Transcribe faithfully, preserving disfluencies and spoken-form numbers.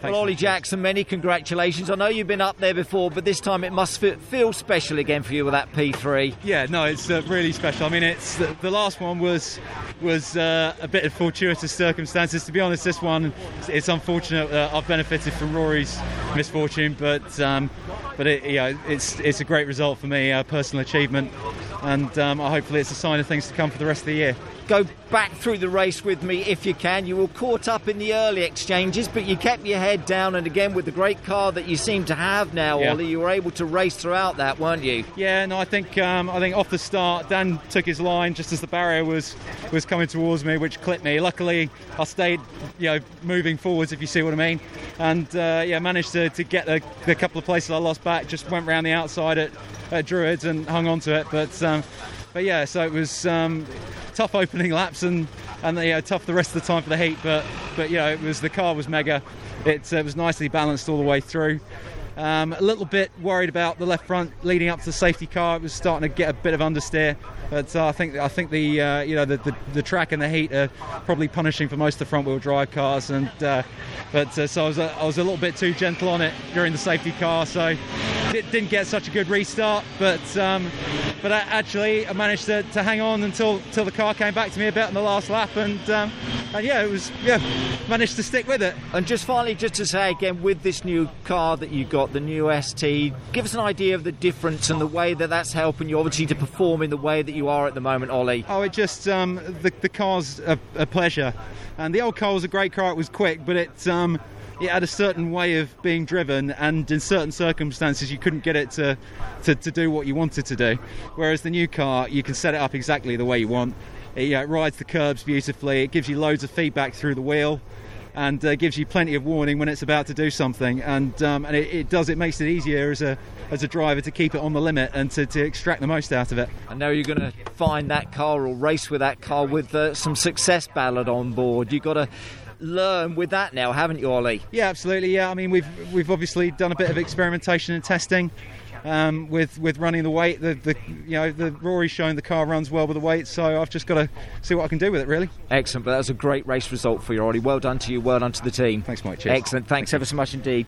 Thanks, well, Ollie Jackson, many congratulations. I know you've been up there before, but this time it must feel special again for you with that P three. Yeah, no, it's uh, really special. I mean, it's the, the last one was was uh, a bit of fortuitous circumstances. To be honest, this one, it's, it's unfortunate. Uh, I've benefited from Rory's misfortune, but um, but it, you know, it's it's a great result for me, a personal achievement, and um, hopefully it's a sign of things to come for the rest of the year. Go back through the race with me if you can. You were caught up in the early exchanges, but you kept your head down, and again with the great car that you seem to have now, yeah. Ollie, you were able to race throughout that, weren't you? Yeah, no, I think um, I think off the start, Dan took his line just as the barrier was was coming towards me, which clipped me. Luckily, I stayed, you know, moving forwards, if you see what I mean, and uh, yeah, managed to, to get the, the couple of places I lost back. Just went round the outside at, at Druids and hung on to it, but. Um, But yeah, so it was um, tough opening laps and, and you know, tough the rest of the time for the heat. But, but you know, it was, the car was mega. It uh, was nicely balanced all the way through. Um, a little bit worried about the left front leading up to the safety car. It was starting to get a bit of understeer, but uh, I think I think the uh, you know the, the, the track and the heat are probably punishing for most of the front wheel drive cars. And uh, but uh, so I was a, I was a little bit too gentle on it during the safety car, so it didn't get such a good restart. But um, but I, actually I managed to, to hang on until till the car came back to me a bit on the last lap, and um, and yeah, it was yeah managed to stick with it. And just finally, just to say again, with this new car that you got, the new S T, give us an idea of the difference and the way that that's helping you obviously to perform in the way that you are at the moment, Ollie. Oh, it just um, the, the car's a, a pleasure, and the old car was a great car. It was quick, but it um, it had a certain way of being driven, and in certain circumstances you couldn't get it to, to, to do what you wanted to do, whereas the new car, you can set it up exactly the way you want. It, you know, it rides the curbs beautifully, it gives you loads of feedback through the wheel, and uh, gives you plenty of warning when it's about to do something, and um, and it, it does, it makes it easier as a as a driver to keep it on the limit and to, to extract the most out of it. I know you're going to find that car or race with that car with uh, some success ballad on board. You've got to learn with that now, haven't you, Ollie? Yeah, absolutely, yeah. I mean, we've we've obviously done a bit of experimentation and testing um, with, with running the weight. The, the you know, the Rory's shown the car runs well with the weight, so I've just got to see what I can do with it, really. Excellent, but that was a great race result for you, Ollie. Well done to you, well done to the team. Thanks, Mike. Cheers. Excellent, thanks, thanks ever so much indeed.